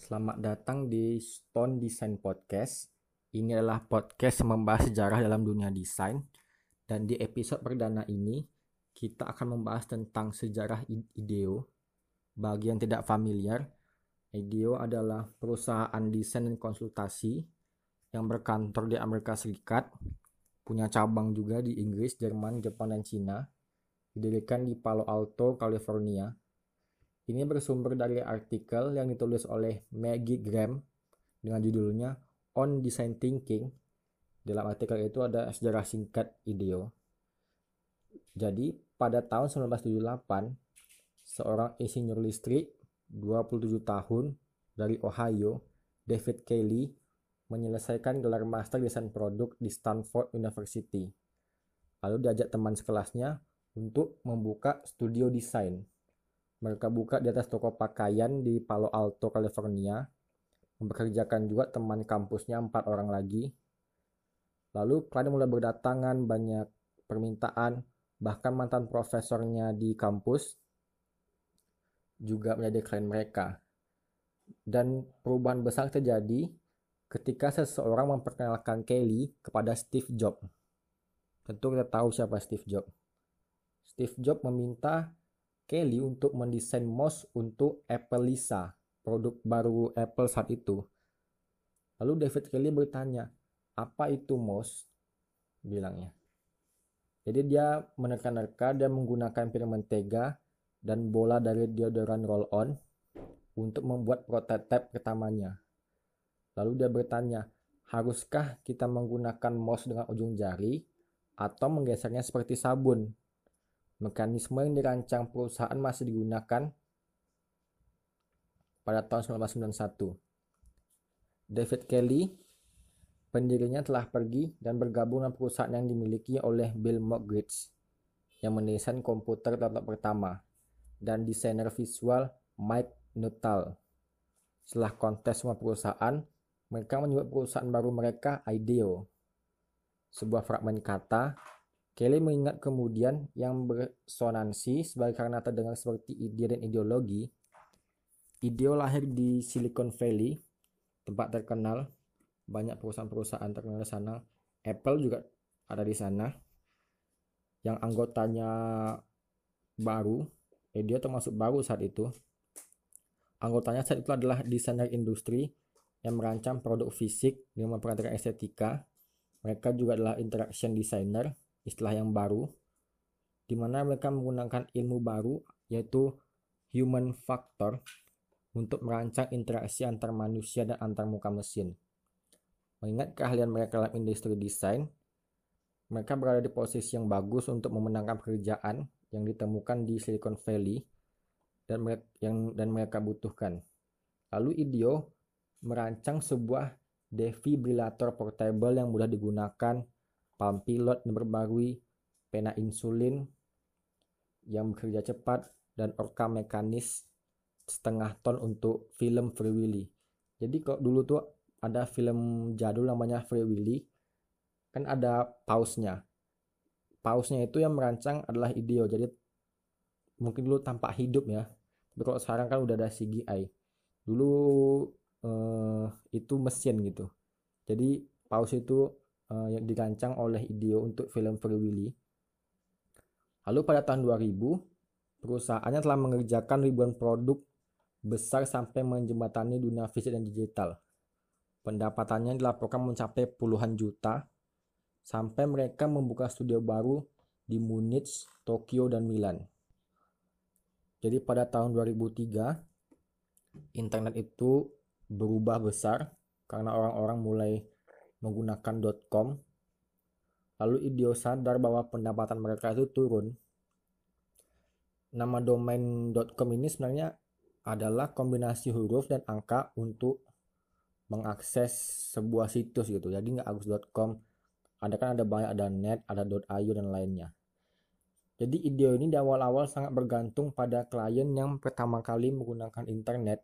Selamat datang di Stone Design Podcast. Ini adalah podcast membahas sejarah dalam dunia desain. Dan di episode perdana ini, kita akan membahas tentang sejarah IDEO. Bagi yang tidak familiar, IDEO adalah perusahaan desain dan konsultasi yang berkantor di Amerika Serikat, punya cabang juga di Inggris, Jerman, Jepang, dan Cina. Didirikan di Palo Alto, California. Ini bersumber dari artikel yang ditulis oleh Maggie Graham dengan judulnya On Design Thinking. Dalam artikel itu ada sejarah singkat IDEO. Jadi, pada tahun 1978, seorang insinyur listrik 27 tahun dari Ohio, David Kelley, menyelesaikan gelar master desain produk di Stanford University. Lalu diajak teman sekelasnya untuk membuka studio desain. Mereka buka di atas toko pakaian di Palo Alto, California. Mempekerjakan juga teman kampusnya 4 orang lagi. Lalu klien mulai berdatangan, banyak permintaan. Bahkan mantan profesornya di kampus juga menjadi klien mereka. Dan perubahan besar terjadi ketika seseorang memperkenalkan Kelly kepada Steve Jobs. Tentu kita tahu siapa Steve Jobs. Steve Jobs meminta Kelly untuk mendesain mouse untuk Apple Lisa, produk baru Apple saat itu. Lalu David Kelly bertanya, apa itu mouse? Bilangnya. Jadi dia menerka-nerka, dia menggunakan film mentega dan bola dari deodoran roll-on untuk membuat prototipe pertamanya. Lalu dia bertanya, haruskah kita menggunakan mouse dengan ujung jari atau menggesernya seperti sabun? Mekanisme yang dirancang perusahaan masih digunakan pada tahun 1991. David Kelley, pendirinya, telah pergi dan bergabung dengan perusahaan yang dimiliki oleh Bill Moggridge yang mendesain komputer laptop pertama dan desainer visual Mike Nuttall. Setelah kontes semua perusahaan, mereka menyebut perusahaan baru mereka IDEO. Sebuah fragmen kata, Kelly mengingat kemudian yang bersonansi sebagai karena terdengar seperti ide dan ideologi. IDEO lahir di Silicon Valley, tempat terkenal, banyak perusahaan-perusahaan terkenal di sana. Apple juga ada di sana. Yang anggotanya baru, IDEO termasuk baru saat itu. Anggotanya saat itu adalah desainer industri yang merancang produk fisik dengan memperhatikan estetika. Mereka juga adalah interaction designer, istilah yang baru, di mana mereka menggunakan ilmu baru yaitu human factor untuk merancang interaksi antar manusia dan antar muka mesin. Mengingat keahlian mereka dalam industri desain, mereka berada di posisi yang bagus untuk memenangkan pekerjaan yang ditemukan di Silicon Valley dan mereka butuhkan. Lalu IDEO merancang sebuah defibrillator portable yang mudah digunakan, palm pilot yang berbarui, pena insulin yang bekerja cepat, dan orka mekanis setengah ton untuk film Free Willy. Jadi kalau dulu tuh ada film jadul namanya Free Willy, kan ada pausnya. Pausnya itu yang merancang adalah IDEO. Jadi mungkin dulu tampak hidup ya. Tapi kalau sekarang kan udah ada CGI. Dulu itu mesin gitu. Jadi paus itu yang dirancang oleh IDEO untuk film Free Willy. Lalu pada tahun 2000, perusahaannya telah mengerjakan ribuan produk besar sampai menjembatani dunia fisik dan digital. Pendapatannya dilaporkan mencapai puluhan juta, sampai mereka membuka studio baru di Munich, Tokyo, dan Milan. Jadi pada tahun 2003, internet itu berubah besar karena orang-orang mulai menggunakan .com. Lalu IDEO sadar bahwa pendapatan mereka itu turun. Nama domain .com ini sebenarnya adalah kombinasi huruf dan angka untuk mengakses sebuah situs gitu. Jadi nggak harus .com. Ada kan ada banyak, ada net, ada .io dan lainnya. Jadi IDEO ini di awal-awal sangat bergantung pada klien yang pertama kali menggunakan internet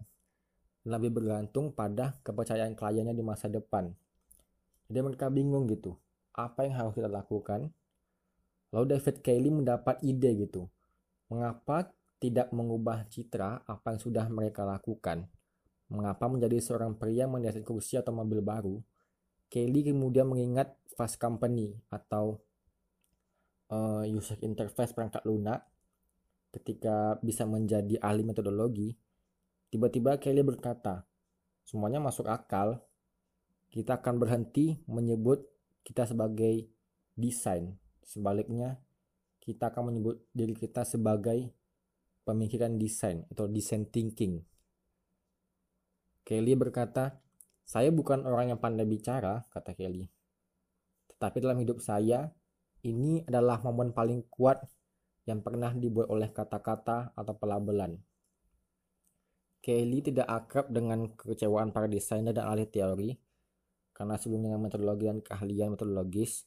lebih bergantung pada kepercayaan kliennya di masa depan. Jadi mereka bingung gitu, apa yang harus kita lakukan? Lalu David Kelley mendapat ide gitu, mengapa tidak mengubah citra apa yang sudah mereka lakukan? Mengapa menjadi seorang pria mendesain kursi atau mobil baru? Kelley kemudian mengingat FARC Company atau user interface perangkat lunak ketika bisa menjadi ahli metodologi. Tiba-tiba Kelley berkata, semuanya masuk akal, kita akan berhenti menyebut kita sebagai desain. Sebaliknya, kita akan menyebut diri kita sebagai pemikiran desain atau design thinking. Kelley berkata, saya bukan orang yang pandai bicara, kata Kelley. Tetapi dalam hidup saya, ini adalah momen paling kuat yang pernah dibuat oleh kata-kata atau pelabelan. Kelley tidak akrab dengan kekecewaan para desainer dan ahli teori, karena sebelumnya dengan metodologi dan keahlian metodologis,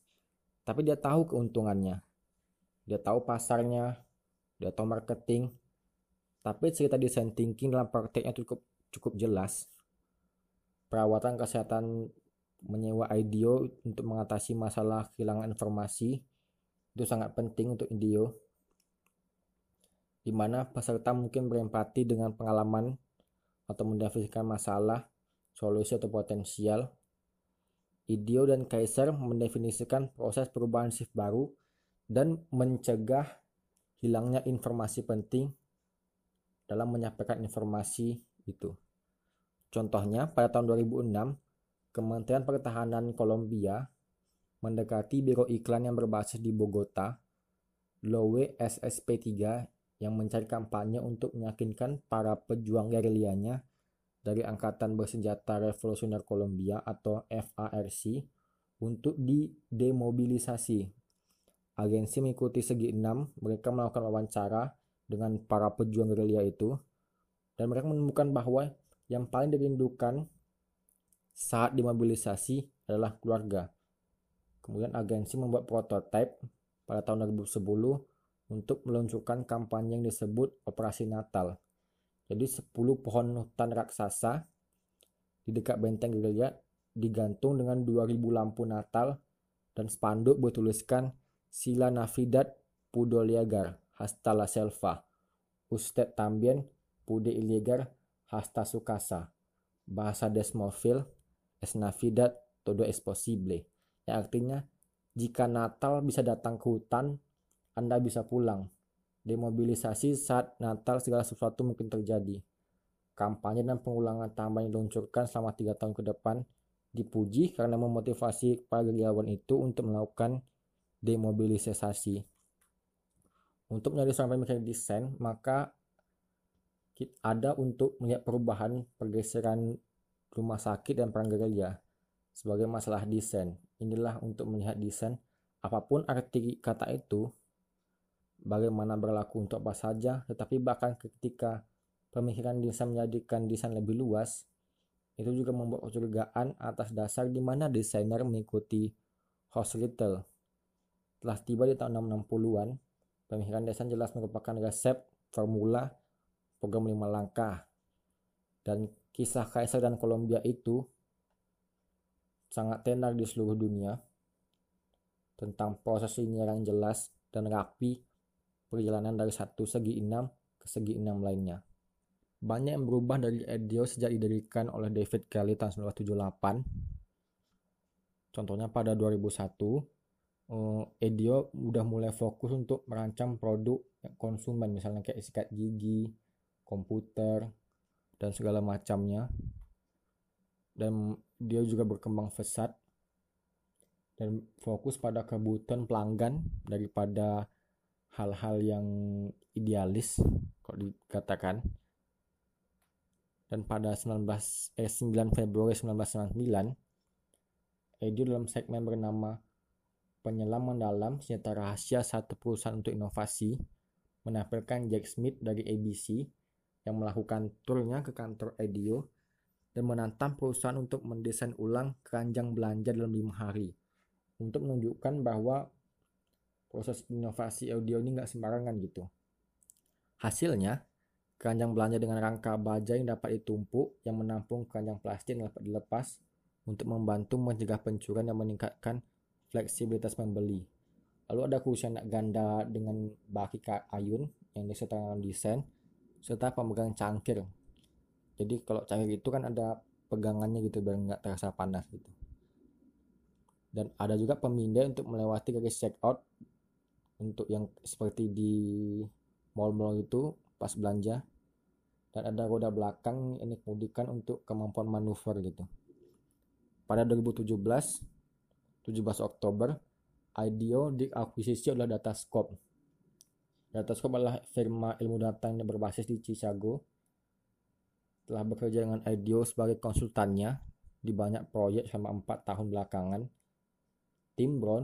tapi dia tahu keuntungannya. Dia tahu pasarnya, dia tahu marketing, tapi cerita design thinking dalam prakteknya cukup jelas. Perawatan kesehatan menyewa IDEO untuk mengatasi masalah kehilangan informasi itu sangat penting untuk IDEO, di mana peserta mungkin berempati dengan pengalaman atau mendefinisikan masalah, solusi atau potensial. IDEO dan Kaiser mendefinisikan proses perubahan shift baru dan mencegah hilangnya informasi penting dalam menyampaikan informasi itu. Contohnya, pada tahun 2006, Kementerian Pertahanan Kolombia mendekati biro iklan yang berbasis di Bogota, Lowe SSP3, yang mencari kampanye untuk meyakinkan para pejuang gerilianya dari Angkatan Bersenjata Revolusioner Kolombia atau FARC untuk didemobilisasi. Agensi mengikuti segi enam, mereka melakukan wawancara dengan para pejuang gerilya itu, dan mereka menemukan bahwa yang paling dirindukan saat dimobilisasi adalah keluarga. Kemudian agensi membuat prototipe pada tahun 2010 untuk meluncurkan kampanye yang disebut Operasi Natal. Jadi 10 pohon hutan raksasa di dekat benteng gerilya digantung dengan 2.000 lampu Natal dan spanduk bertuliskan Sila Navidad Pudoliagar Hasta la Selva, Usted Tambien Pude Iliagar Hasta Sukasa, bahasa Desmovil, Es Navidad Todo Es Posible, yang artinya jika Natal bisa datang ke hutan, Anda bisa pulang. Demobilisasi saat Natal segala sesuatu mungkin terjadi. Kampanye dan pengulangan tambahan diluncurkan selama 3 tahun ke depan dipuji karena memotivasi para gerilyawan itu untuk melakukan demobilisasi. Untuk menjadi seorang pemikir desain, maka ada untuk melihat perubahan pergeseran rumah sakit dan perang gerilya sebagai masalah desain. Inilah untuk melihat desain apapun arti kata itu, bagaimana berlaku untuk apa saja, tetapi bahkan ketika pemikiran desain menjadikan desain lebih luas, itu juga membuat kecurigaan atas dasar di mana desainer mengikuti Horst Little. Telah tiba di tahun 60-an, pemikiran desain jelas merupakan resep, formula, program 5 langkah. Dan kisah Kaiser dan Kolombia itu sangat tenar di seluruh dunia tentang proses linear yang jelas dan rapi perjalanan dari satu segi enam ke segi enam lainnya. Banyak yang berubah dari IDEO sejak didirikan oleh David Kelley tahun 1978. Contohnya pada 2001, IDEO udah mulai fokus untuk merancang produk konsumen, misalnya kayak sikat gigi, komputer, dan segala macamnya. Dan dia juga berkembang pesat dan fokus pada kebutuhan pelanggan daripada hal-hal yang idealis kalau dikatakan. Dan pada 9 Februari 1999, IDEO dalam segmen bernama Penyelam Mendalam Senjata Rahasia Satu Perusahaan Untuk Inovasi menampilkan Jack Smith dari ABC yang melakukan turnya ke kantor IDEO dan menantang perusahaan untuk mendesain ulang keranjang belanja dalam 5 hari untuk menunjukkan bahwa proses inovasi IDEO ini nggak sembarangan gitu. Hasilnya, Keranjang belanja dengan rangka baja yang dapat ditumpuk, yang menampung keranjang plastik yang dapat dilepas untuk membantu mencegah pencuran dan meningkatkan fleksibilitas pembeli. Lalu ada kursi anak ganda dengan baki ayun yang disertai dalam desain, serta pemegang cangkir. Jadi kalau cangkir itu kan ada pegangannya gitu biar nggak terasa panas gitu. Dan ada juga pemindai untuk melewati garis check out untuk yang seperti di mall-mall itu pas belanja, dan ada roda belakang yang dikemudikan untuk kemampuan manuver gitu. Pada 17 Oktober, IDEO diakuisisi oleh DataScope. DataScope adalah firma ilmu data yang berbasis di Chicago. Telah bekerja dengan IDEO sebagai konsultannya di banyak proyek selama 4 tahun belakangan. Tim Brown,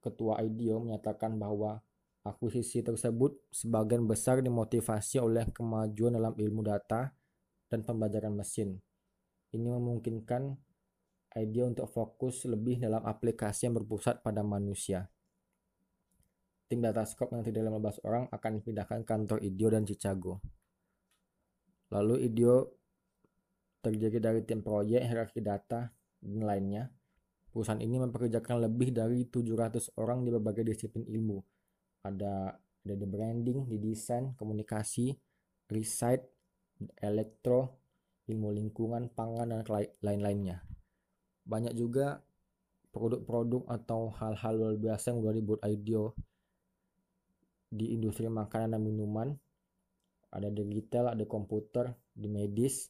ketua IDEO, menyatakan bahwa akuisisi tersebut sebagian besar dimotivasi oleh kemajuan dalam ilmu data dan pembelajaran mesin. Ini memungkinkan IDEO untuk fokus lebih dalam aplikasi yang berpusat pada manusia. Tim DataScope yang terdiri dari 15 orang akan dipindahkan kantor IDEO dan Chicago. Lalu IDEO terdiri dari tim proyek, hierarki data, dan lainnya. Perusahaan ini mempekerjakan lebih dari 700 orang di berbagai disiplin ilmu. Ada di branding, di desain, komunikasi, riset, elektro, ilmu lingkungan, pangan, dan lain-lainnya. Banyak juga produk-produk atau hal-hal luar biasa yang sudah dibuat IDEO di industri makanan dan minuman. Ada di retail, ada komputer, di medis.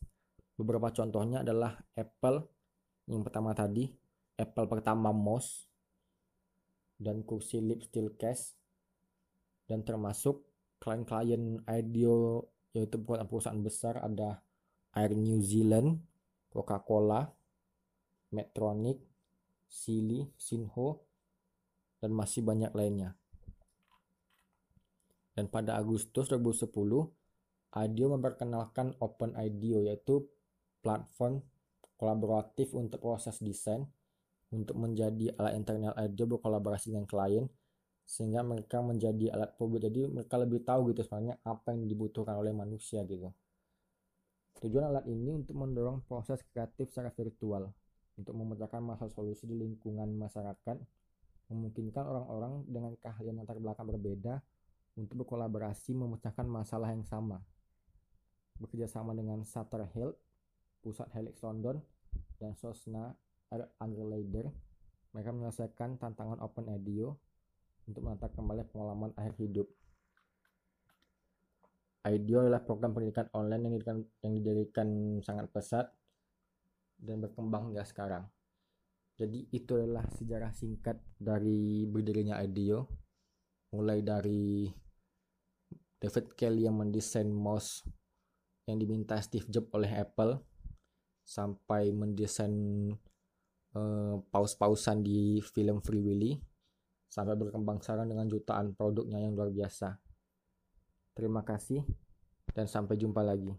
Beberapa contohnya adalah Apple yang pertama tadi, Apple pertama mouse, dan kursi lip Steelcase. Dan termasuk klien-klien IDEO, yaitu perusahaan besar, ada Air New Zealand, Coca-Cola, Medtronic, Silly, Sinho, dan masih banyak lainnya. Dan pada Agustus 2010, IDEO memperkenalkan OpenIDEO, yaitu platform kolaboratif untuk proses desain, untuk menjadi alat internal IDEO berkolaborasi dengan klien, sehingga mereka menjadi alat publik. Jadi mereka lebih tahu gitu sebenarnya apa yang dibutuhkan oleh manusia gitu. Tujuan alat ini untuk mendorong proses kreatif secara virtual, untuk memecahkan masalah solusi di lingkungan masyarakat, memungkinkan orang-orang dengan keahlian latar belakang berbeda untuk berkolaborasi memecahkan masalah yang sama. Bekerjasama dengan Sutter Health, pusat Helix London, dan Sosna Unrelated, mereka menyelesaikan tantangan OpenIDEO untuk menata kembali pengalaman akhir hidup. IDEO adalah program pendidikan online yang didirikan sangat pesat dan berkembang hingga sekarang. Jadi itu adalah sejarah singkat dari berdirinya IDEO, mulai dari David Kelley yang mendesain mouse yang diminta Steve Jobs oleh Apple, sampai mendesain paus-pausan di film Free Willy, sampai berkembang sekarang dengan jutaan produknya yang luar biasa. Terima kasih dan sampai jumpa lagi.